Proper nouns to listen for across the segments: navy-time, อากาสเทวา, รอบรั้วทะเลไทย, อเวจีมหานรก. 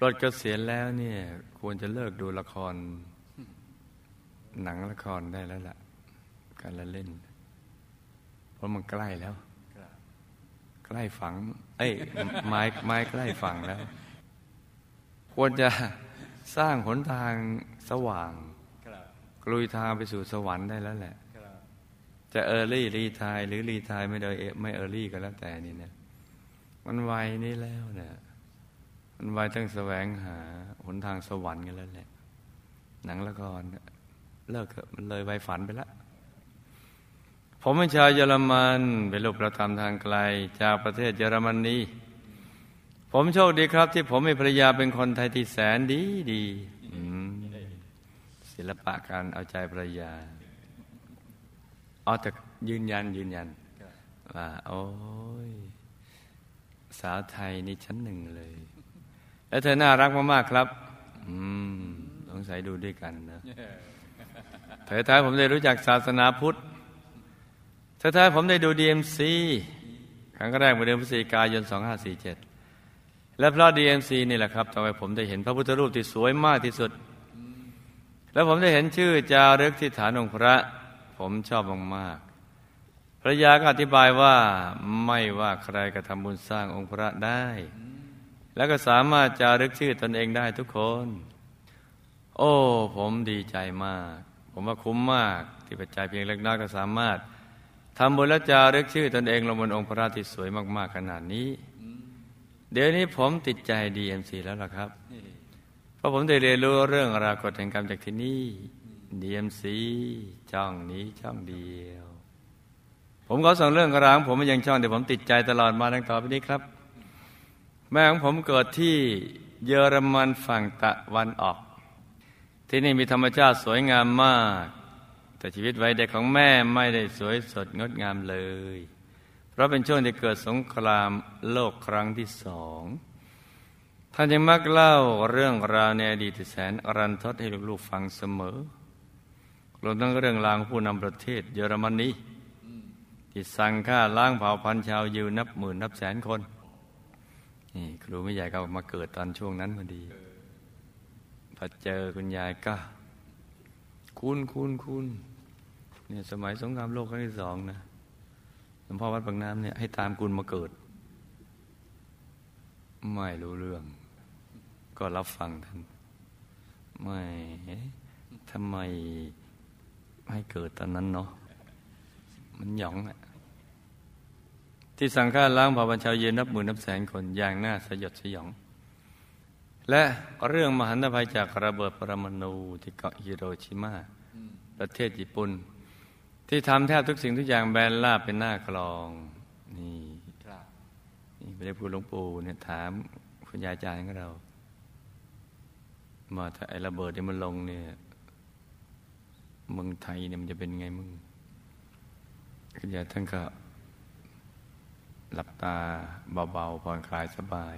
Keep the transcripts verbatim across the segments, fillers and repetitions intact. ปลดเกษียณแล้วเนี่ยควรจะเลิกดูละครหนังละครได้แล้วล่ะการละเล่นเพราะมันใกล้แล้วใกล้ฝังเอ้ยไม้ไม้ใกล้ฝังแล้วควรจะสร้างหนทางสว่างกลุยทางไปสู่สวรรค์ได้แล้วแหละจะเออร์ลี่รีไทร์หรือรีไทร์ไม่ได้ไม่เออร์ลี่ก็แล้วแต่นี่นะมันวัยนี้แล้วเนี่ยมันวัยต้องแสวงหาหนทางสวรรค์กันแล้วแหละหนังละครเลิกมันเลยวัยฝันไปละผมเป็นชาวเยอรมันเป็นลูกประถมทางไกลจากประเทศเยอรมนีผมโชคดีครับที่ผมมีภรรยาเป็นคนไทยที่แสนดีดีศิลปะการเอาใจภรรยาอ๋อแต่ยืนยันยืนยันว่าโอ้ยสาวไทยนี่ชั้นหนึ่งเลยและเธอน่ารักมากๆครับอืมสงสัยดูด้วยกันนะเธอท้ายผมได้รู้จักศาสนาพุทธเธอท้ายผมได้ดู ดี เอ็ม ซี ครั้งแรกเมื่อเดือนพฤศจิกายนสองห้าสี่เจ็ดและเพราะ ดี เอ็ม ซี นี่แหละครับทำให้ผมได้เห็นพระพุทธรูปที่สวยมากที่สุดแล้วผมได้เห็นชื่อจารึกที่ฐานองค์พระผมชอบมากๆภรรยาก็อธิบายว่าไม่ว่าใครก็ทำบุญสร้างองค์พระได้แล้วก็สามารถจารึกชื่อตนเองได้ทุกคนโอ้ผมดีใจมากผมว่าคุ้มมากที่ปัจจัยเพียงเล็กน้อยก็สามารถทำบุญและจารึกชื่อตนเองลงบนองค์พระที่สวยมากๆขนาดนี้เดี๋ยวนี้ผมติดใจ ดี เอ็ม ซี แล้วล่ะครับเพราะผมได้เรียนรู้เรื่องราวกฎแห่งกรรมจากที่นี่ ดี เอ็ม ซี ช่องนี้ช่องเดียวผมขอส่งเรื่องกระร้างผมมายังช่องเดี๋ยวผมติดใจตลอดมาตั้งต่อไปนี้ครับแม่ของผมเกิดที่เยอรมันฝั่งตะวันออกที่นี่มีธรรมชาติสวยงามมากแต่ชีวิตวัยเด็กของแม่ไม่ได้สวยสดงดงามเลยเพราะเป็นช่วงที่เกิดสงครามโลกครั้งที่สองท่านยังมักเล่าเรื่องราวในอดีตแสนรันทดให้ลูกๆฟังเสมอรวมทั้งเรื่องราวผู้นำประเทศเยอรมนีที่สั่งฆ่าล้างเผ่าพันธุ์ชาวยิวนับหมื่นนับแสนคนนี่ครูไม่ใหญ่ก็มาเกิดตอนช่วงนั้นพอดีพอเจอคุณยายก็คุณคุณคุณเนี่ยสมัยสงครามโลกครั้งที่สองนะหลวงพ่อวัดปากน้ำเนี่ยให้ตามคุณมาเกิดไม่รู้เรื่องก็รับฟังท่านไม่ทำไมให้เกิดตอนนั้นเนาะมันหยองอะที่สังฆาล้างเผ่าพันธุ์ชาวเยอรมันนับหมื่นนับแสนคนอย่างน่าสยดสยองและเรื่องมหันตภัยจากระเบิดปรมาณูที่เกาะฮิโรชิมาประเทศญี่ปุ่นที่ทำแทบทุกสิ่งทุกอย่างแบนราบเป็นหน้ากลองนี่นี่ไม่ได้พูดหลวงปู่เนี่ยถามคุณยายอาจารย์ของเรามาถ้าไอ้ระเบิดที่มันลงเนี่ยเมืองไทยเนี่ยมันจะเป็นไงมึงคุณยายท่านก็หลับตาเบาๆผ่อนคลายสบาย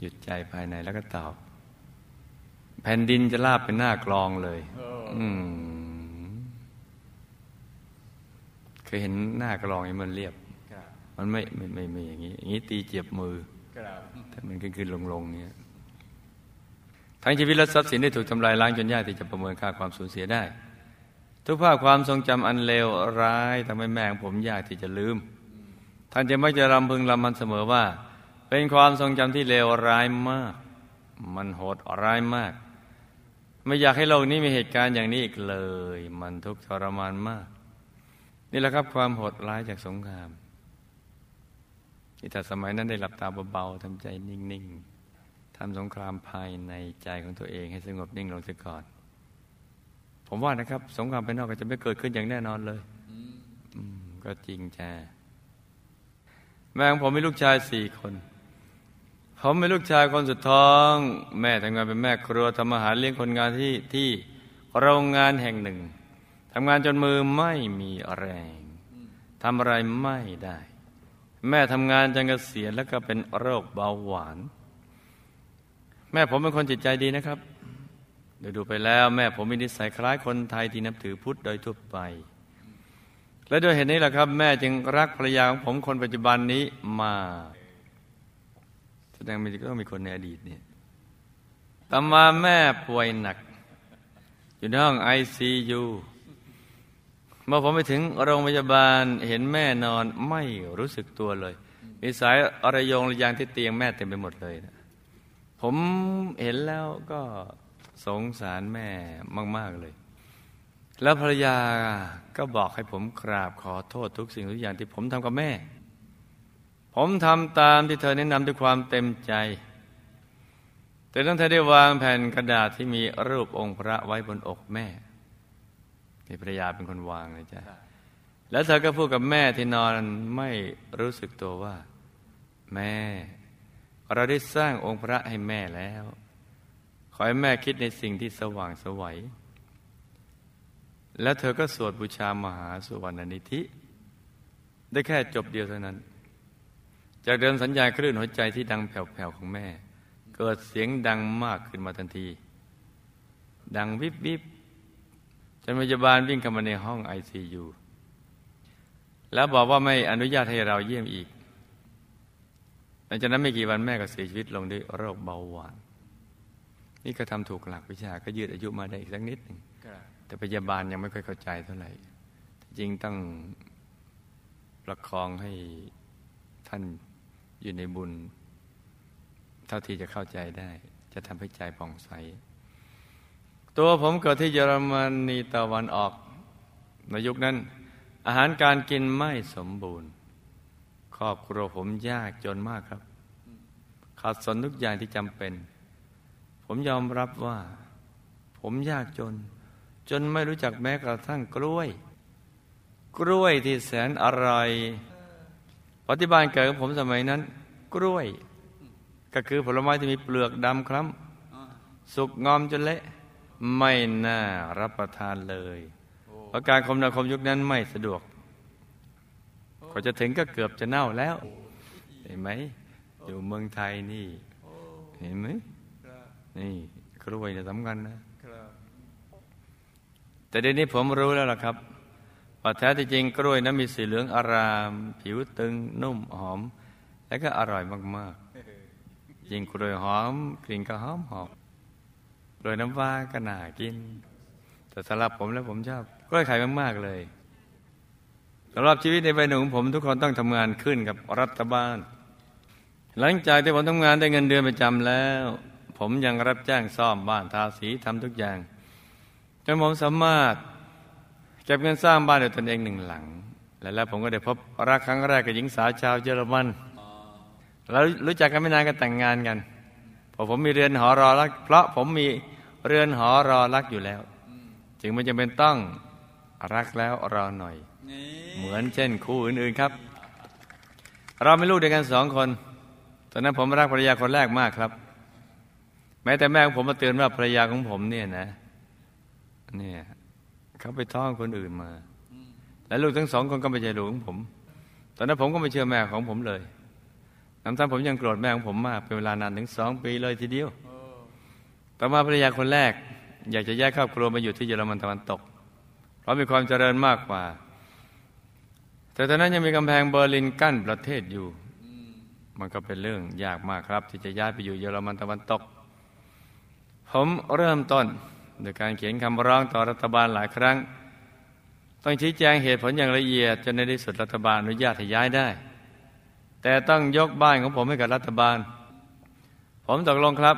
หยุดใจภายในแล้วก็ตอบแผ่นดินจะลาบเป็นหน้ากลองเลยอืมเคยเห็นหน้ากลองนี่มันเรียบมันไม่ไม่ไม่ไม่อย่างนี้อย่างนี้ตีเจ็บมือแต่มันก็ขึ้นลงๆเนี่ยทั้งชีวิตและทรัพย์สินได้ถูกทำลายล้างจนยากที่จะประเมินค่าความสูญเสียได้ทุกภาพความทรงจำอันเลวร้ายทำให้แม่ของผมยากที่จะลืมท่านจะไม่จะรำพึงรำมันเสมอว่าเป็นความทรงจำที่เลวร้ายมากมันโหดร้ายมากไม่อยากให้โลกนี้มีเหตุการณ์อย่างนี้อีกเลยมันทุกข์ทรมานมากนี่แหละครับความโหดร้ายจากสงครามที่ถ้าสมัยนั้นได้หลับตาเบาๆทำใจนิ่งๆทำสงครามภายในใจของตัวเองให้สงบนิ่งลงเสียก่อนผมว่านะครับสงครามภายนอกก็จะไม่เกิดขึ้นอย่างแน่นอนเลยก็จริงจ้าแม่ของผมมีลูกชายสี่คนผมเป็นลูกชายคนสุดท้องแม่ทำงานเป็นแม่ครัวทำอาหารเลี้ยงคนงานที่ที่โรงงานแห่งหนึ่งทำงานจนมือไม่มีแรงทำอะไรไม่ได้แม่ทำงานจนเกษียณแล้วก็เป็นโรคเบาหวานแม่ผมเป็นคนจิตใจดีนะครับเดี๋ยวดูไปแล้วแม่ผมมีนิสัยคล้ายคนไทยที่นับถือพุทธโดยทั่วไปและด้วยเหตุนี้แหละครับแม่จึงรักภรรยาของผมคนปัจจุบันนี้มาแสดงมีก็ต้องมีคนในอดีตเนี่ย ต่อมาแม่ป่วยหนักอยู่ในห้องไอซียูเมื่อผมไปถึงโรงพยาบาลเห็นแม่นอนไม่รู้สึกตัวเลยมีสายอะไรโยงระยางที่เตียงแม่เต็มไปหมดเลยนะผมเห็นแล้วก็สงสารแม่มากๆเลยแล้วภรรยาก็บอกให้ผมกราบขอโทษทุกสิ่งทุกอย่างที่ผมทำกับแม่ผมทำตามที่เธอแนะนำด้วยความเต็มใจแต่นั้นเธอได้วางแผ่นกระดาษที่มีรูปองค์พระไว้บนอกแม่นี่ภรรยาเป็นคนวางเลยจ้ะแล้วเธอก็พูดกับแม่ที่นอนไม่รู้สึกตัวว่าแม่เราได้สร้างองค์พระให้แม่แล้วขอให้แม่คิดในสิ่งที่สว่างไสวแล้วเธอก็สวดบูชามหาสุวรรณนิธิได้แค่จบเดียวเท่านั้นจากเดิมสัญญาคลื่นหัวใจที่ดังแผ่วๆของแม่เกิดเสียงดังมากขึ้นมาทันทีดังวิบวิบจนพยาบาลวิ่งเข้ามาในห้องไอซียูแล้วบอกว่าไม่อนุญาตให้เราเยี่ยมอีกหลังจากนั้นไม่กี่วันแม่ก็เสียชีวิตลงด้วยโรคเบาหวานนี่ก็ทำถูกหลักวิชาก็ยืดอายุมาได้อีกสักนิดนึงแต่พยาบาลยังไม่ค่อยเข้าใจเท่าไหร่จริงต้องประคองให้ท่านอยู่ในบุญเท่าที่จะเข้าใจได้จะทำให้ใจผ่องใสตัวผมเกิดที่เยอรมนีตะวันออกในยุคนั้นอาหารการกินไม่สมบูรณ์ครอบครัวผมยากจนมากครับขาดสนทุกอย่างที่จำเป็นผมยอมรับว่าผมยากจนจนไม่รู้จักแม้กระทั่งกล้วยกล้วยที่แสนอร่อยปฏิบัติเกิดของผมสมัยนั้นกล้วยก็คือผลไม้ที่มีเปลือกดำคล้ำสุกงอมจนเละไม่น่ารับประทานเลยเพราะการคมนาคมยุคนั้นไม่สะดวกกว่าจะถึงก็เกือบจะเน่าแล้วเห็นไหมอยู่เมืองไทยนี่เห็นไหมนี่กล้วยเนี่ยสำคัญนะแต่เดี๋ยวนี้ผมรู้แล้วล่ะครับว่าแท้ที่จริงกล้วยนั้นมีสีเหลืองอารามผิวตึงนุ่มหอมและก็อร่อยมากๆยิ่งกล้วยหอมกลิ่นก็หอมหอมกล้วยน้ำว้าก็น่ากินแต่สำหรับผมแล้วผมชอบกล้วยไข่มากๆเลยสำหรับชีวิตในวัยหนุ่มผมทุกคนต้องทำงานขึ้นกับรัฐบาลหลังจากที่ผมทำงานได้เงินเดือนประจำแล้วผมยังรับจ้างซ่อมบ้านทาสีทำทุกอย่างจนผมสามารถเก็บเงินสร้างบ้านด้วยตนเองหนึ่งหลังและแล้วผมก็ได้พบรักครั้งแรกกับหญิงสาวชาวเยอรมันแล้วรู้จักกันไม่นานก็แต่งงานกันพอผมมีเรือนหอรอรักเพราะผมมีเรือนหอรอรักอยู่แล้วจึงไม่จำเป็นต้องรักแล้วรอหน่อยเหมือนเช่นคู่อื่นๆครับเรามีลูกด้วยกันสองคนตอนนั้นผมรักภรรยาคนแรกมากครับแม้แต่แม่ของผมมาเตือนว่าภรรยาของผมเนี่ยนะเนี่ยเขาไปท้องคนอื่นมาและลูกทั้งสองคนก็ไม่ใช่ลูกของผมตอนนั้นผมก็ไม่เชื่อแม่ของผมเลยน้ำตาผมยังโกรธแม่ของผมมากเป็นเวลานานถึงสองปีเลยทีเดียวต่อมาภรรยาคนแรกอยากจะแยกครอบครัวมาอยู่ที่เยอรมันตะวันตกเพราะมีความเจริญมากกว่าแต่ตอนนั้นยังมีกำแพงเบอร์ลินกั้นประเทศอยู่มันก็เป็นเรื่องยากมากครับที่จะย้ายไปอยู่เยอรมันตะวันตกผมเริ่มต้นโดยการเขียนคำร้องต่อรัฐบาลหลายครั้งต้องชี้แจงเหตุผลอย่างละเอียดจนในที่สุดรัฐบาลอนุญาตให้ย้ายได้แต่ต้องยกบ้านของผมให้กับรัฐบาลผมตกลงครับ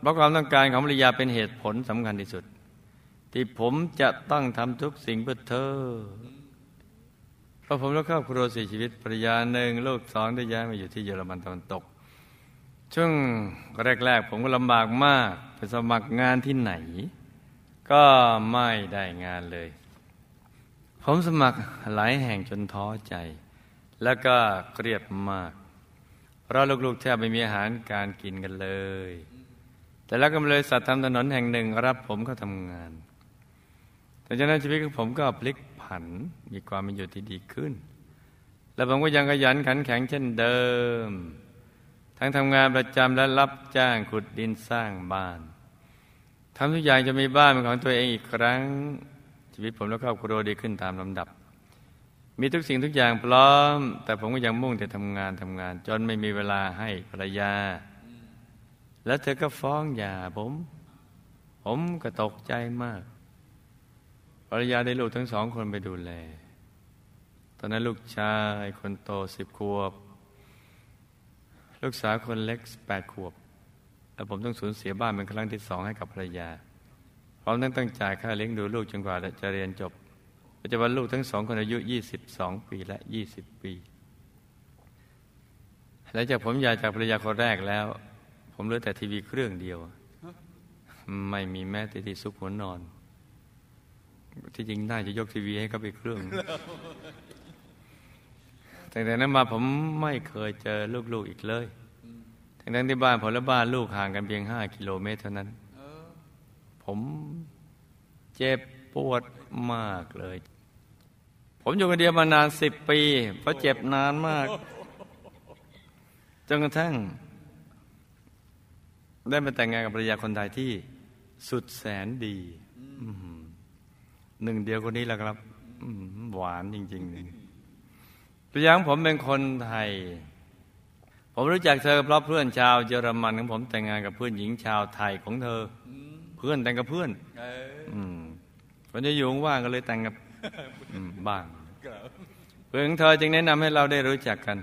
เพราะความต้องการของภรรยาเป็นเหตุผลสำคัญที่สุดที่ผมจะต้องทำทุกสิ่งเพื่อเธอพอผมและครอบครัวเสียชีวิตภรรยาหนึ่งลูกสองได้ย้ายมาอยู่ที่เยอรมันตะวันตกช่วงแรกๆผมก็ลำบากมากไปสมัครงานที่ไหนก็ไม่ได้งานเลยผมสมัครหลายแห่งจนท้อใจแล้วก็เครียดมากเพราะลูกๆแทบไม่มีอาหารการกินกันเลยแต่แล้วก็เลยสัตว์ทำถนนแห่งหนึ่งรับผมเข้าทำงานแต่จากนั้นชีวิตของผมก็พลิกผันมีความเป็นอยู่ที่ดีขึ้นและผมก็ยังขยันขันแข็งเช่นเดิมทั้งทำงานประจำและรับจ้างขุดดินสร้างบ้านทำทุกอย่างจะมีบ้านเป็นของตัวเองอีกครั้งชีวิตผมและครอบครัวดีขึ้นตามลำดับมีทุกสิ่งทุกอย่างพร้อมแต่ผมก็ยังมุ่งแต่ทำงานทำงานจนไม่มีเวลาให้ภรรยา แล้วเธอก็ฟ้องหย่าผมผมก็ตกใจมากภรรยาได้ลูกทั้งสองคนไปดูแลตอนนั้นลูกชายคนโตสิบขวบลูกสาวคนเล็กแปดขวบแล้วผมต้องสูญเสียบ้านเป็นครั้งที่สองให้กับภรรยาพร้อมทั้งตั้งจ่ายค่าเลี้ยงดูลูกจนกว่าจะเรียนจบปัจจุบันลูกทั้งสองคนอายุยี่สิบสองปีและยี่สิบปีหลังจากผมหย่าจากภรรยาคนแรกแล้วผมเหลือแต่ทีวีเครื่องเดียวไม่มีแม้แต่ที่ซุกหัวนอนที่จริงน่าจะยกทีวีให้เขาไปเครื่อง ตั้งแต่นั้นมาผมไม่เคยเจอลูกๆอีกเลยทั้งทั้งที่บ้านผมและบ้านลูกห่างกันเพียงห้ากิโลเมตรเท่านั้นผมเจ็บปวดมากเลยผมอยู่คนเดียวมานานสิบปีเพราะเจ็บนานมากจนกระทั่งได้มาแต่งงานกับภรรยาคนไทยที่สุดแสนดีหนึ่งเดียวคนนี้แหละครับหวานจริงๆภรรยาของผมเป็นคนไทยผมรู้จักเธอเพราะเพื่อนชาวเยอรมันของผมแต่งงานกับเพื่อนหญิงชาวไทยของเธอเพื่อนแต่งกับเพื่อนคนจะอยู่ว่างก็เลยแต่งกับบ้างเพื่อนของเธอจึงแนะนำให้เราได้รู้จักกัน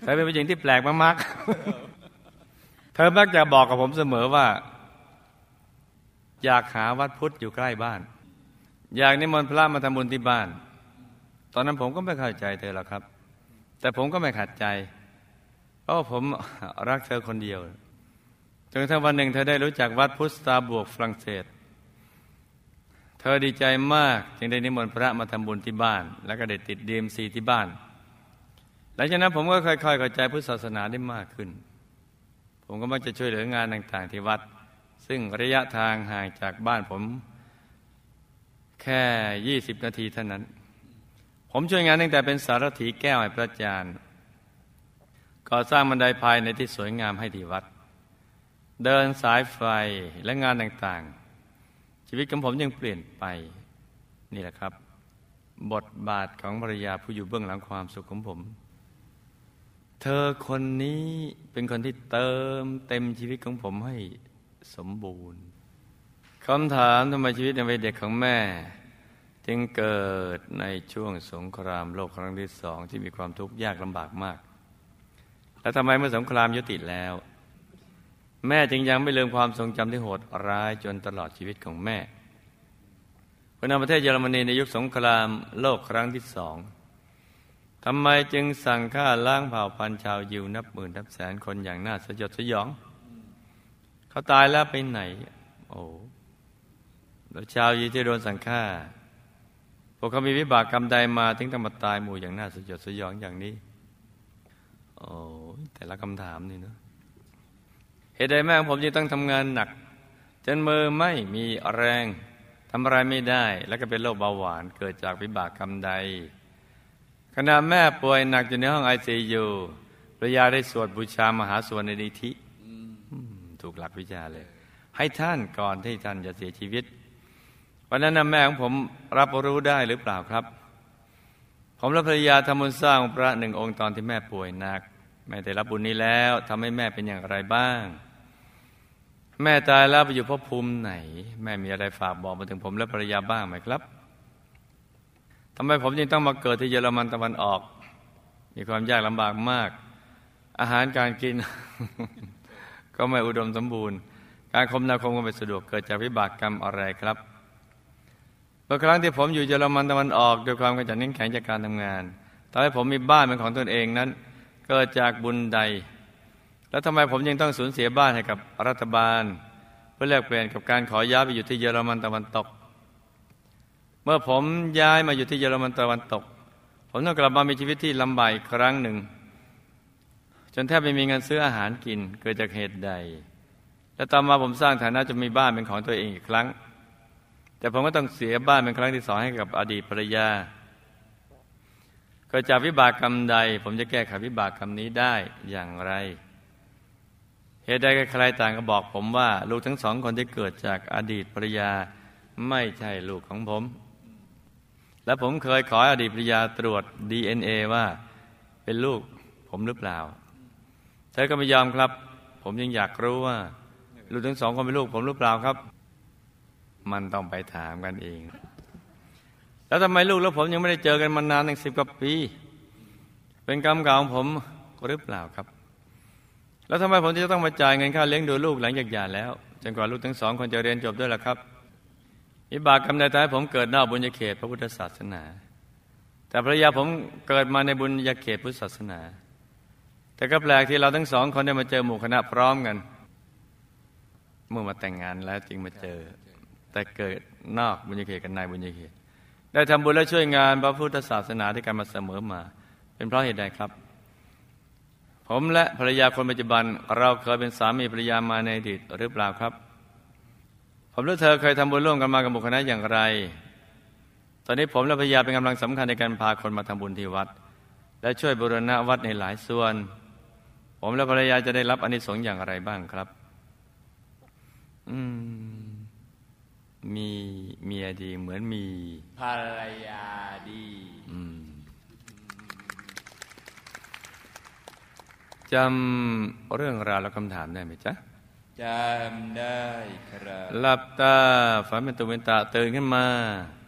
เธอเป็นผู้หญิงที่แปลกมากๆเธอมักจะบอกกับผมเสมอว่าอยากหาวัดพุทธอยู่ใกล้บ้านอยากนิมนต์พระมาทำบุญที่บ้านตอนนั้นผมก็ไม่เข้าใจเธอหรอกครับแต่ผมก็ไม่ขัดใจเพราะผมรักเธอคนเดียวจนกระทั่งวันหนึ่งเธอได้รู้จักวัดพุทธตาบวกฝรั่งเศสเธอดีใจมากจึงได้นิมนต์พระมาทำบุญที่บ้านแล้วก็ได้ติดดีเอ็มซีที่บ้านหลังจากนั้นผมก็ค่อยๆเข้าใจพุทธศาสนาได้มากขึ้นผมก็มักจะช่วยเหลืองานต่างๆที่วัดซึ่งระยะทางห่างจากบ้านผมแค่ยี่สิบนาทีเท่านั้นผมช่วยงานตั้งแต่เป็นสารถีแก้วให้พระอาจารย์ก่อสร้างบันไดภายในที่สวยงามให้ที่วัดเดินสายไฟและงานต่างๆชีวิตของผมยังเปลี่ยนไปนี่แหละครับบทบาทของภรรยาผู้อยู่เบื้องหลังความสุขของผมเธอคนนี้เป็นคนที่เติมเต็มชีวิตของผมให้สมบูรณ์คำถามทำไมชีวิตในวัยเด็กของแม่จึงเกิดในช่วงสงครามโลกครั้งที่สองที่มีความทุกข์ยากลำบากมากและทำไมเมื่อสงครามยุติแล้วแม่จึงยังไม่ลืมความทรงจำที่โหดร้ายจนตลอดชีวิตของแม่ผู้นำประเทศเยอรมนีในยุคสงครามโลกครั้งที่สองทำไมจึงสั่งฆ่าล้างเผ่าพันธุ์ชาวยิวนับหมื่นนับแสนคนอย่างน่าสยดสยองเขาตายแล้วไปไหนโอ้แล้วชาวยิวที่โดนสั่งฆ่าพวกเขามีวิบากกรรมใดมาถึงต้องมาตายหมู่อย่างน่าสยดสยองอย่างนี้โอ้แต่ละคำถามนี่เนาะเหตุใดแม่ของผมจึงต้องทำงานหนักจนมือไม่มีแรงทำอะไรไม่ได้แล้วก็เป็นโรคเบาหวานเกิดจากวิบากกรรมใดขณะแม่ป่วยหนักอยู่ในห้องไอซียูภรรยาได้สวดบูชามหาสวดในนิธิถูกหลักวิชาเลยให้ท่านก่อนที่ท่านจะเสียชีวิตวันนั้นแม่ของผมรับรู้ได้หรือเปล่าครับผมและภรรยาทำบุญสร้างพระหนึ่งองค์ตอนที่แม่ป่วยหนักแม่ได้รับบุญนี้แล้วทำให้แม่เป็นอย่างไรบ้างแม่ตายแล้วไปอยู่ภพภูมิไหนแม่มีอะไรฝากบอกมาถึงผมและภรรยาบ้างไหมครับทำไมผมจึงต้องมาเกิดที่เยอรมันตะวันออกมีความยากลำบากมากอาหารการกิน ก็ไม่อุดมสมบูรณ์การคมนาคมก็ไม่สะดวกเกิดจากวิบากกรรมอะไรครับเมื่อครั้งที่ผมอยู่เยอรมันตะวันออกด้วยความกระฉับกระเฉงจากการทำงานทำให้ผมมีบ้านเป็นของตนเองนั้นเกิดจากบุญใดแล้วทำไมผมยังต้องสูญเสียบ้านให้กับรัฐบาลเพื่อแลกเปลี่ยนกับการขอย้ายไปอยู่ที่เยอรมันตะวันตกเมื่อผมย้ายมาอยู่ที่เยอรมันตะวันตกผมต้องกลับมามีชีวิตที่ลำบากครั้งหนึ่งจนแทบไม่มีเงินซื้ออาหารกินเกิดจากเหตุใดและต่อมาผมสร้างฐานะจนมีบ้านเป็นของตัวเองอีกครั้งแต่ผมก็ต้องเสียบ้านเป็นครั้งที่สองให้กับอดีตภรรยาเกิดจากวิบากกรรมใดผมจะแก้ไขวิบากกรรมนี้ได้อย่างไรเหตุใดใครต่างก็บอกผมว่าลูกทั้งสองคนที่เกิดจากอดีตภรรยาไม่ใช่ลูกของผมและผมเคยขออดีตภรรยาตรวจ ดี เอ็น เอ ว่าเป็นลูกผมหรือเปล่าเธอก็ไม่ยอมครับ ผมยังอยากรู้ว่าลูกทั้งสองคนเป็นลูกผมหรือเปล่าครับมันต้องไปถามกันเองแล้วทำไมลูกแล้วผมยังไม่ได้เจอกันมานานถึงสิบกว่าปีเป็นกรรมเก่าของผมหรือเปล่าครับแล้วทำไมผมจะต้องมาจ่ายเงินค่าเลี้ยงดูลูกหลังจากหย่าแล้วจนกว่าลูกทั้งสองคนจะเรียนจบด้วยล่ะครับวิบากกรรมใดทำให้ผมเกิดนอกบุญญาเขตพระพุทธศาสนาแต่ภรรยาผมเกิดมาในบุญญาเขตพุทธศาสนาแต่ก็แปลกที่เราทั้งสองคนได้มาเจอหมู่คณะพร้อมกันเมื่อมาแต่งงานแล้วจึงมาเจอแต่เกิดนอกบุญญาเขตกันในบุญญาเขตได้ทำบุญและช่วยงานพระพุทธศาสนาด้วยกันมาเสมอมาเป็นเพราะเหตุใดครับผมและภรรยาคนปัจจุบันเราเคยเป็นสามีภรรยามาในอดีตหรือเปล่าครับผมและเธอเคยทำบุญร่วมกันมากับหมู่คณะอย่างไรตอนนี้ผมและภรรยาเป็นกำลังสำคัญในการพาคนมาทำบุญที่วัดและช่วยบูรณะวัดในหลายส่วนผมและภรรยาจะได้รับอานิสงส์อย่างไรบ้างครับอืมมีเมียดีเหมือนมีภรรยาดีจำเรื่องราวและคำถามได้ไหมจ๊ะจำได้ครับหลับตาฝันเป็นตุเป็นตะตื่นขึ้นมา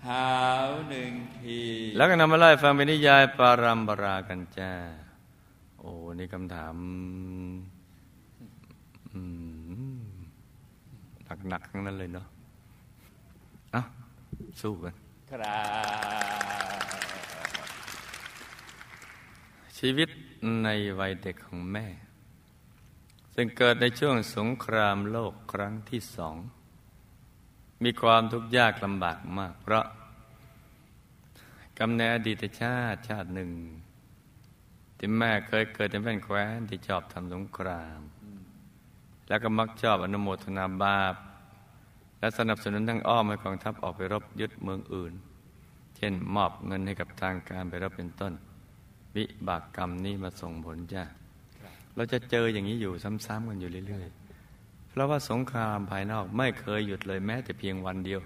เท้าหนึ่งทีแล้วก็นำมาไล่ฟังเป็นนิยายปารัมปรากันจ้าโอ้นี่คำถามหนักๆทั้งนั้นเลยเนาะเอ้าสู้กันครับชีวิตในวัยเด็กของแม่ซึ่งเกิดในช่วงสงครามโลกครั้งที่สองมีความทุกข์ยากลำบากมากเพราะกรรมในอดีตชาติชาติหนึ่งที่แม่เคยเกิดในแผ่นแคว้นที่ชอบทำสงครามแล้วก็มักชอบอนุโมทนาบาปและสนับสนุนทางอ้อมให้กองทัพออกไปรบยึดเมืองอื่นเช่นมอบเงินให้กับทางการไปรบเป็นต้นวิบากกรรมนี้มาส่งผลจ้ะเราจะเจออย่างนี้อยู่ซ้ำๆกันอยู่เรื่อยๆเพราะว่าสงครามภายนอกไม่เคยหยุดเลยแม้แต่เพียงวันเดียว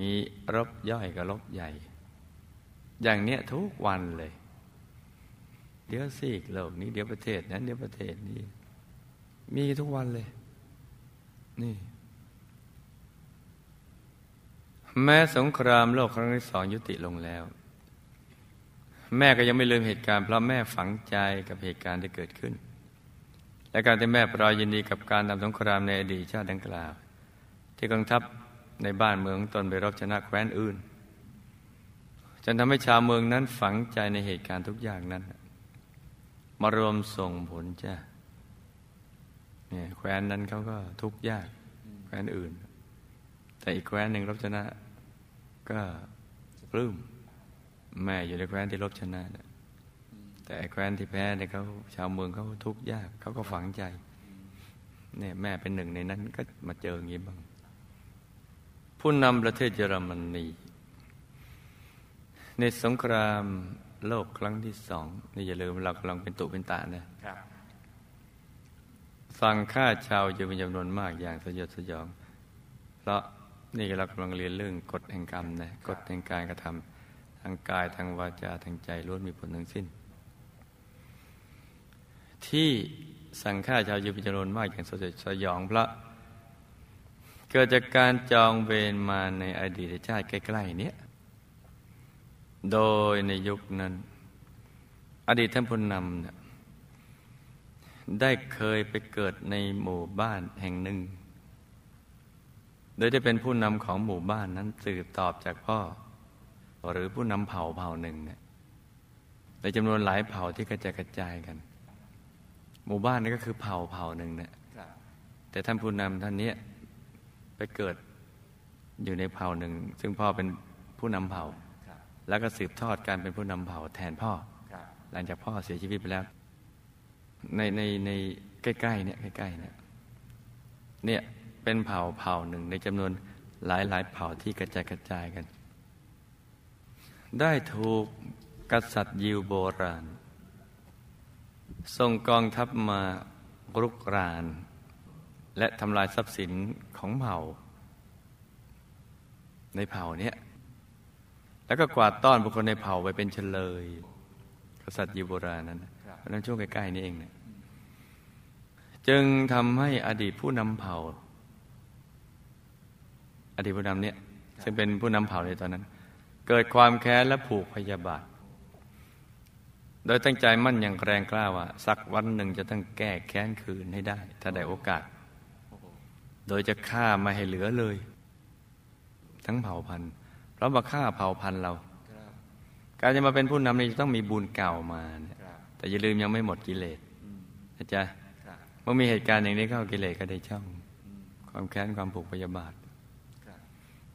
มีรบย่อยกับรบใหญ่อย่างเนี้ยทุกวันเลยเดี๋ยวซีกโลกนี้เดี๋ยวประเทศนั้นเดี๋ยวประเทศนี้มีทุกวันเลยนี่แม้สงครามโลกครั้งที่สองยุติลงแล้วแม่ก็ยังไม่ลืมเหตุการณ์เพราะแม่ฝังใจกับเหตุการณ์ที่เกิดขึ้นและการที่แม่ปรารถนายินดีกับการทำสงครามในอดีตชาติดังกล่าวที่กองทัพในบ้านเมืองตนไปรบชนะแคว้นอื่นจนทำให้ชาวเมืองนั้นฝังใจในเหตุการณ์ทุกอย่างนั้นมารวมส่งผลจ้ะเนี่ยแคว้นนั้นเขาก็ทุกข์ยากแคว้นอื่นแต่อีกแคว้นหนึ่งรบชนะก็ปลื้มแม่อยู่ในแคว้นที่รบชนะแต่แคว้นที่แพ้เนี่ยเขาชาวเมืองเขาทุกข์ยากเขาก็ฝังใจเนี่ยแม่เป็นหนึ่งในนั้นก็มาเจออย่างนี้บ้างผู้นำประเทศเยอรมนีในสงครามโลกครั้งที่สองนี่อย่าลืมเรากำลังเป็นตุเป็นตาเนี่ยสั่งฆ่าชาวเยอรมันจำนวนมากอย่างสยดสยองเพราะนี่เรากำลังเรียนเรื่องกฎแห่งกรรมนะกฎแห่งการกระทำทางกายทางวาจาทางใจล้วนมีผลทั้งสิ้นที่สังฆาชาวยิวเป็นจำนวนมากอย่างสยดสยองพระเกิดจากการจองเวรมาในอดีตชาติใกล้ๆนี้โดยในยุคนั้นอดีตท่านผู้นำเนี่ยได้เคยไปเกิดในหมู่บ้านแห่งหนึ่งโดยได้เป็นผู้นำของหมู่บ้านนั้นสืบตอบจากพ่อหรือผู้นำเผ่าเผ่าหนึ่งเนี่ยในจำนวนหลายเผ่าที่กระจายกระจายกันหมู่บ้านนี่ก็คือเผ่าเผ่าหนึ่งเนี่ยแต่ท่านผู้นำท่านนี้ไปเกิดอยู่ในเผ่าหนึ่งซึ่งพ่อเป็นผู้นำเผ่าแล้วก็สืบทอดการเป็นผู้นำเผ่าแทนพ่อหลังจากพ่อเสียชีวิตไปแล้วในในในใกล้ๆเนี่ยใกล้ๆเนี่ยเนี่ยเป็นเผ่าเผ่าหนึ่งในจำนวนหลายหลายเผ่าที่กระจายกระจายกันได้ถูกกษัตริย์ยิวโบราณส่งกองทัพมารุกรานและทำลายทรัพย์สินของเผ่าในเผ่าเนี้ยแล้วก็กวาดต้อนบุคคลในเผ่าไปเป็นเฉลยกษัตริย์ยิวโบราณนั้นเพราะนั้นช่วงใกล้ๆนี้เองเนี่ย จึงทำให้อดีตผู้นำเผ่าอดีตผู้นำเนี่ยซึ่งเป็นผู้นำเผ่าในตอนนั้นเกิดความแค้นและผูกพยาบาทโดยตั้งใจมั่นอย่างแรงกล้าว่าสักวันหนึ่งจะต้องแก้แค้นคืนให้ได้ถ้าได้โอกาสโดยจะฆ่าไม่ให้เหลือเลยทั้งเผ่าพันธุ์เพราะว่าฆ่าเผ่าพันธุ์เราการจะมาเป็นผู้นำนี่จะต้องมีบุญเก่ามาแต่อย่าลืมยังไม่หมดกิเลสนะจ๊ะเมื่อมีเหตุการณ์อย่างนี้เข้ากิเลสก็ได้ช่องความแค้นความผูกพยาบาท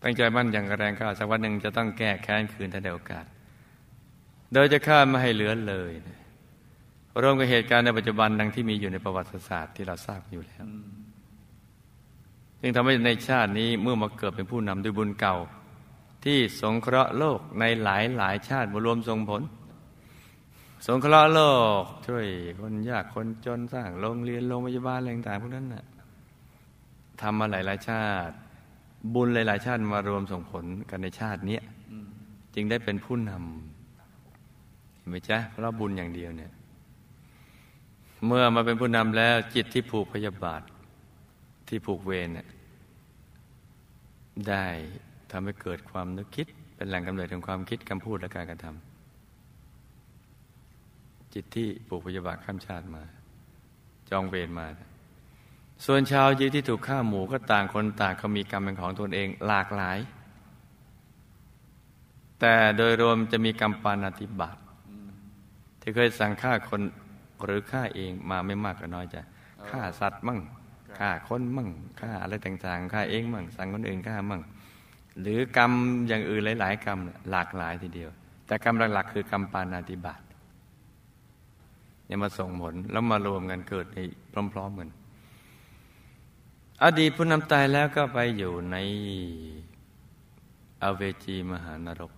ตั้งใจมั่นอย่างแรงกล้าสักวันหนึ่งจะต้องแก้แค้นคืนถ้าได้โอกาสโดยจะฆ่าไม่ให้เหลือเลยรวมกับเหตุการณ์ในปัจจุบันดังที่มีอยู่ในประวัติศาสตร์ที่เราทราบอยู่แล้วจึงทำให้ในชาตินี้เมื่อมาเกิดเป็นผู้นำด้วยบุญเก่าที่สงเคราะห์โลกในหลายหลายชาติมารวมส่งผลสงเคราะห์โลกช่วยคนยากคนจนสร้างโรงเรียนโรงพยาบาลอะไรต่างๆพวกนั้นน่ะทำมาหลายหลายชาติบุญหลายๆชาติมารวมส่งผลกันในชาตินี้จึงได้เป็นผู้นำเห็นไหมจ๊ะเพราะบุญอย่างเดียวเนี่ยเมื่อมาเป็นผู้นำแล้วจิตที่ผูกพยาบาทที่ผูกเวรเนี่ยได้ทำให้เกิดความนึกคิดเป็นแหล่งกำเนิดของความคิดคำพูดและการกระทำจิตที่ผูกพยาบาทข้ามชาติมาจองเวรมาส่วนชาวยิวที่ถูกฆ่าหมู่ก็ต่างคนต่างเขามีกรรมเป็นของตนเองหลากหลายแต่โดยรวมจะมีกรรมปาณาติบาตที่เคยสั่งฆ่าคนหรือฆ่าเองมาไม่มากก็น้อยจะฆ่าสัตว์มั่งฆ่าคนมั่งฆ่าอะไรต่างๆฆ่าเองมั่งสั่งคนอื่นฆ่ามั่งหรือกรรมอย่างอื่นหลายๆกรรมหลากหลายทีเดียวแต่กรรมหลักๆคือกรรมปาณาติบาตเนี่ยมาส่งผลแล้วมารวมกันเกิดในพร้อมๆกันอดีตผู้นำตายแล้วก็ไปอยู่ในอเวจีมหานรก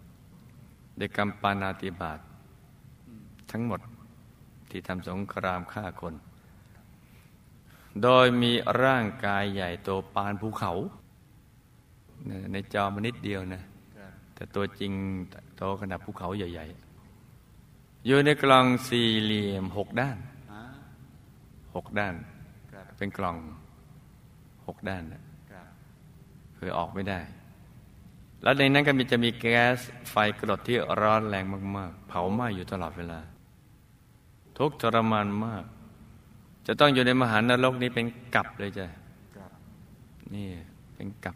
ด้วยกรรมปาณาติบาตทั้งหมดที่ทำสงครามฆ่าคนโดยมีร่างกายใหญ่โตปานภูเขาในจอมันนิดเดียวนะแต่ตัวจริงโตขนาดภูเขาใหญ่ๆอยู่ในกล่องสี่เหลี่ยมหกด้านหกด้านเป็นกล่องหกด้านเคยออกไม่ได้แล้วในนั้นก็มีจะมีแก๊สไฟกรดที่ร้อนแรงมากๆเผาไหม้อยู่ตลอดเวลาทุกทรมานมากจะต้องอยู่ในมหานรกนี้เป็นกัปเลยจ้ะนี่เป็นกัป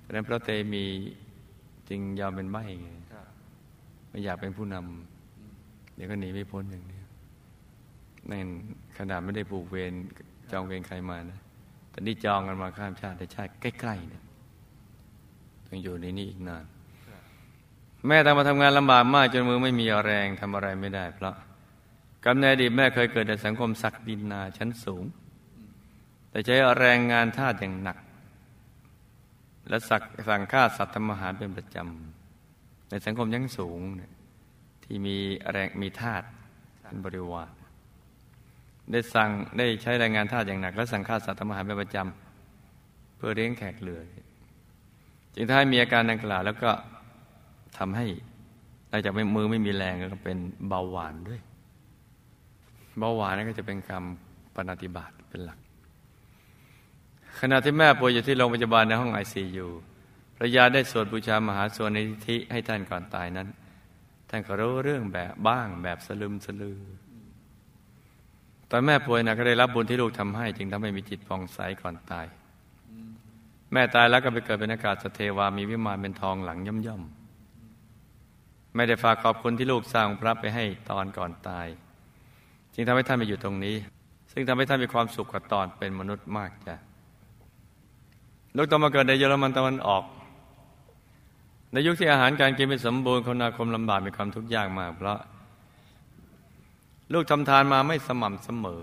เพราะนั้นพระเตมีจึงยอมเป็นใบ้ไงไม่อยากเป็นผู้นำเดี๋ยวก็หนีไม่พ้นอย่างนี้นั่นขนาดไม่ได้ผูกเวรจองเวรใครมานะแต่นี่จองกันมาข้ามชาติชาติใกล้ๆเนี่ยต้องอยู่ในนี้อีกนานแม่ต้องมาทำงานลำบากมากจนมือไม่มีแรงทำอะไรไม่ได้เพราะกรรมในอดีตแม่เคยเกิดในสังคมศักดินาชั้นสูงแต่ใช้แรงงานทาสอย่างหนักและสั่งฆ่าสัตว์ทำอาหารเป็นประจำในสังคมชั้นสูงที่มีแรงมีทาสเป็นบริวารได้สั่งได้ใช้แรงงานทาสอย่างหนักและสั่งฆ่าสัตว์ทำอาหารเป็นประจำเพื่อเลี้ยงแขกเหลือจึงถ้ามีอาการดังกล่าวแล้วก็ทำให้นอกจากมือไม่มีแรงก็เป็นเบาหวานด้วยเบาหวานนี่ก็จะเป็นกรรมปาณาติบาตเป็นหลักขณะที่แม่ป่วยอยู่ที่โรงพยาบาลในห้อง ไอ ซี ยู ภรรยาได้สวดบูชามหาสวดในทิฐิให้ท่านก่อนตายนั้นท่านก็รู้เรื่องแบบบ้างแบบสลึมสลือตอนแม่ป่วยนะก็ได้รับบุญที่ลูกทำให้จึงทำให้มีจิตผ่องใสก่อนตายแม่ตายแล้วก็ไปเกิดเป็นอากาศเทวามีวิมานเป็นทองหลังย่อมๆไม่ได้ฝากขอบคุณที่ลูกสร้างพระไปให้ตอนก่อนตายจึงทำให้ท่านมาอยู่ตรงนี้ซึ่งทำให้ท่านมีความสุขกว่าตอนเป็นมนุษย์มากจ้ะลูกต้องมาเกิดในเยอรมันตะวันออกในยุคที่อาหารการกินไม่สมบูรณ์คมนาคมลำบากมีความทุกข์ยากมากเพราะลูกทำทานมาไม่สม่ำเสมอ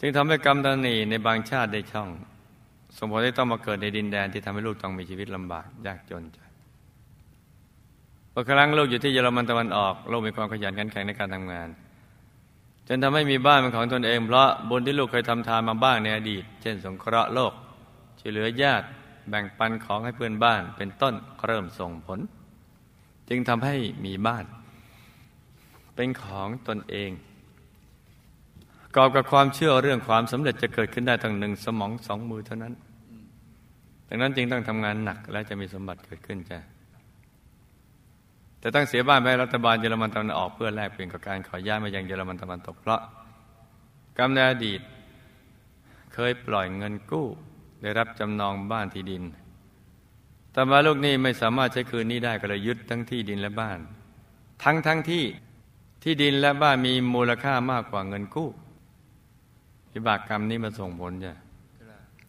จึงทำให้กรรมตนหนีในบางชาติได้ช่องสมผลที่ต้องมาเกิดในดินแดนที่ทำให้ลูกต้องมีชีวิตลำบากยากจนจ้ะบางครั้งลูกอยู่ที่เยอรมันตะวันออกลูกมีความขยันขันแข็งในการทำงานจนทำให้มีบ้านเป็นของตนเองเพราะบุญที่ลูกเคยทำทานมาบ้างในอดีตเช่นสงเคราะห์โลกช่วยเหลือญาติแบ่งปันของให้เพื่อนบ้านเป็นต้นเริ่มส่งผลจึงทำให้มีบ้านเป็นของตนเอง กอบกับความเชื่อเรื่องความสำเร็จจะเกิดขึ้นได้ทั้งหนึ่งสมองสองมือเท่านั้นดังนั้นจึงต้องทำงานหนักและจะมีสมบัติเกิดขึ้นจ้ะแต่ตั้งเสียบ้านไปรัฐบาลเยอรมันตะวันออกเพื่อแลกเปลี่ยนกับการขอย้ายมายังเยอรมันตะวันตกเพราะกรรมในอดีตเคยปล่อยเงินกู้ได้รับจำนองบ้านที่ดินแต่มาลูกหนี้ไม่สามารถใช้คืนนี้ได้ก็เลยยึดทั้งที่ดินและบ้านทั้งทั้งที่ที่ดินและบ้านมีมูลค่ามากกว่าเงินกู้วิบากกรรมนี้มาส่งผลจ้ะ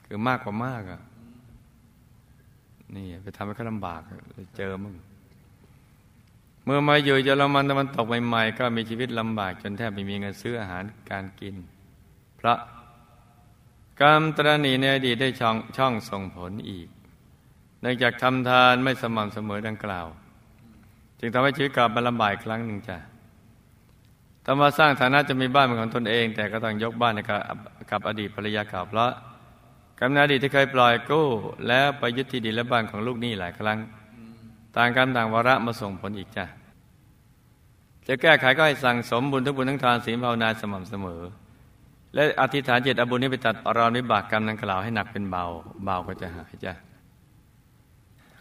คือมากกว่ามากอ่ะนี่ไปทำให้เขาลำบากเลยเจอมึงเมื่อมาอยู่เยอรมันตะวันตกใหม่ๆก็มีชีวิตลำบากจนแทบไม่มีเงินซื้ออาหารการกินเพราะกรรมตระหนี่ในอดีตได้ช่องช่องส่งผลอีกเนื่องจากทำทานไม่สม่ำเสมอดังกล่าวจึงทำให้ชีวิตกลับมาลำบากครั้งหนึ่งจ้ะต่อมาสร้างฐานะจะมีบ้านเป็นของตนเองแต่ก็ต้องยกบ้านกับกับอดีตภรรยาเก่าเพราะกรรมในอดีตที่เคยปล่อยกู้แล้วไปยึดที่ดินและบ้านของลูกหนี้หลายครั้งต่างกรรมต่างวาระมาส่งผลอีกจ้ะจะแก้ไขก็ให้สั่งสมบุญทุกบุญทั้งทานศีลภาวนาสม่ำเสมอและอธิษฐานจิตเอาบุญนี้ไปตัดรอนวิบากกรรมดังกล่าวให้หนักเป็นเบาเบาก็จะหายจ้ะ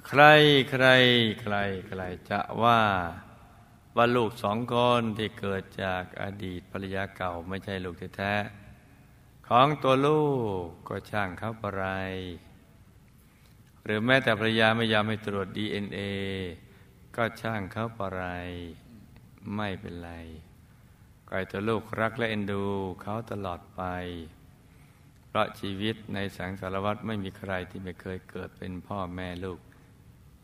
ใครใครใครใครจะว่าว่าลูกสองคนที่เกิดจากอดีตภรรยาเก่าไม่ใช่ลูกแท้ๆของตัวลูกก็ช่างเขาไปไรหรือแม้แต่ภรรยาไม่ยอมให้ตรวจ ดี เอ็น เอ ก็ช่างเขาไปไรไม่เป็นไรก็ให้ตัวลูกรักและเอ็นดูเขาตลอดไปเพราะชีวิตในสังสารวัฏไม่มีใครที่ไม่เคยเกิดเป็นพ่อแม่ลูก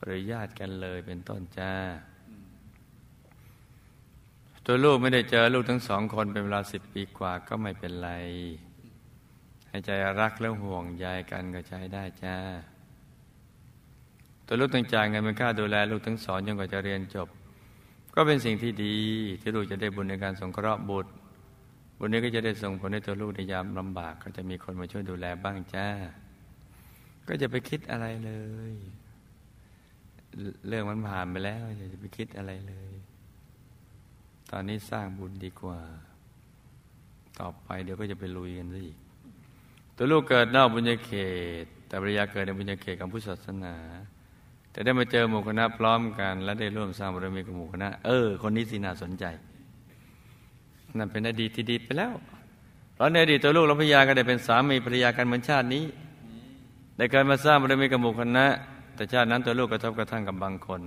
หรือญาติกันเลยเป็นต้นจ้าตัวลูกไม่ได้เจอลูกทั้งสองคนเป็นเวลาสิบปีกว่าก็ไม่เป็นไรให้ใจรักและห่วงใยกันก็ใช้ได้จ้าตัวลูกต้องจ่ายเงินเป็นค่าดูแลลูกทั้งสองจนกว่าจะเรียนจบก็เป็นสิ่งที่ดีที่ลูกจะได้บุญในการสงเคราะห์บุตรบุญนี้ก็จะได้ส่งผลให้ตัวลูกในยามลำบากก็จะมีคนมาช่วยดูแลบ้างจ้าก็จะไปคิดอะไรเลยเรื่องมันผ่านไปแล้วจะไปคิดอะไรเลยตอนนี้สร้างบุญดีกว่าต่อไปเดี๋ยวก็จะไปลุยกันซะอีกตัวลูกเกิดนอกบุญญาเขตแต่ภรรยาเกิดในบุญญาเขตของพุทธศาสนาแต่ได้มาเจอหมู่คณะพร้อมกันและได้ร่วมสร้างบารมีกับหมู่คณะเออคนนี้สิน่าสนใจนั่นเป็นอดีตที่ดีไปแล้วเพราะในอดีตตัวลูกและภรรยาก็ได้เป็นสามีภรรยากันเหมือนชาตินี้ได้เกิดมาสร้างบารมีกับหมู่คณะแต่ชาตินั้นตัวลูกกระทบกระทั่งกับบางคน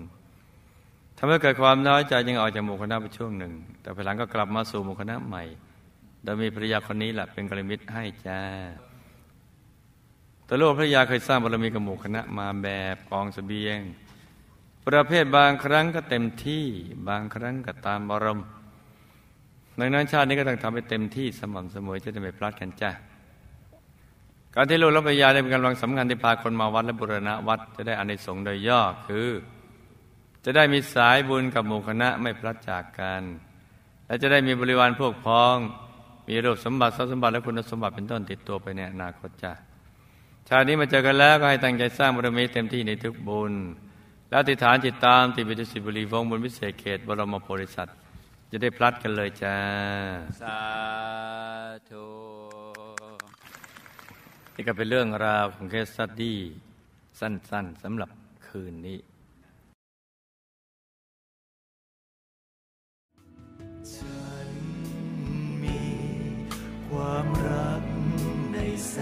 ทำให้เกิดความน้อยใจยังออกจากหมู่คณะไปช่วงหนึ่งแต่ภายหลังก็กลับมาสู่หมู่คณะใหม่โดยมีภรรยาคนนี้แหละเป็นกัลยาณมิตรให้จ้าตัวลูกภรรยาเคยสร้างบารมีกับหมู่คณะมาแบบกองเสบียงประเภทบางครั้งก็เต็มที่บางครั้งก็ตามอารมณ์ดังนั้นชาตินี้ก็ต้องทำให้เต็มที่สม่ำเสมอจะได้ไม่พลาดกันจ้าการที่ลูกและภรรยาได้เป็นกำลังสำคัญที่พาคนมาวัดและบูรณะวัดจะได้อานิสงส์โดยย่อคือจะได้มีสายบุญกับหมู่คณะไม่พลัดจากกันและจะได้มีบริวารพวกพ้องมีรูปสมบัติทรัพย์สมบัติและคุณสมบัติเป็นต้นติดตัวไปในอนาคตจ้ะชาตินี้มาเจอกันแล้วก็ให้ตั้งใจสร้างบารมีเต็มที่ในทุกบุญและอธิษฐานจิตตามติดไปทุกสิบบุรีวงบุญวิเศษเขตบรมโพธิสัตว์จะได้พลัดกันเลยจ้าสาธุนี่ก็เป็นเรื่องราวของเคสสตั๊ดดี้สั้นๆสำหรับคืนนี้ฉันมีความรักในแส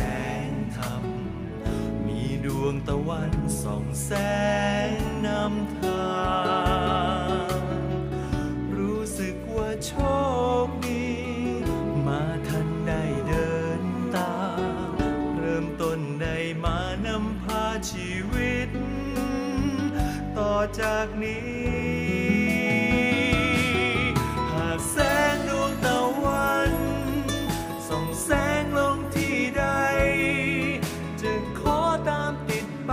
งธรรมมีดวงตะวันส่องแสงนำทางรู้สึกว่าโชคดีมาทันได้เดินตามเริ่มต้นได้มานำพาชีวิตต่อจากนี้แสงดวงตะวันส่องแสงลงที่ใดจะขอตามติดไป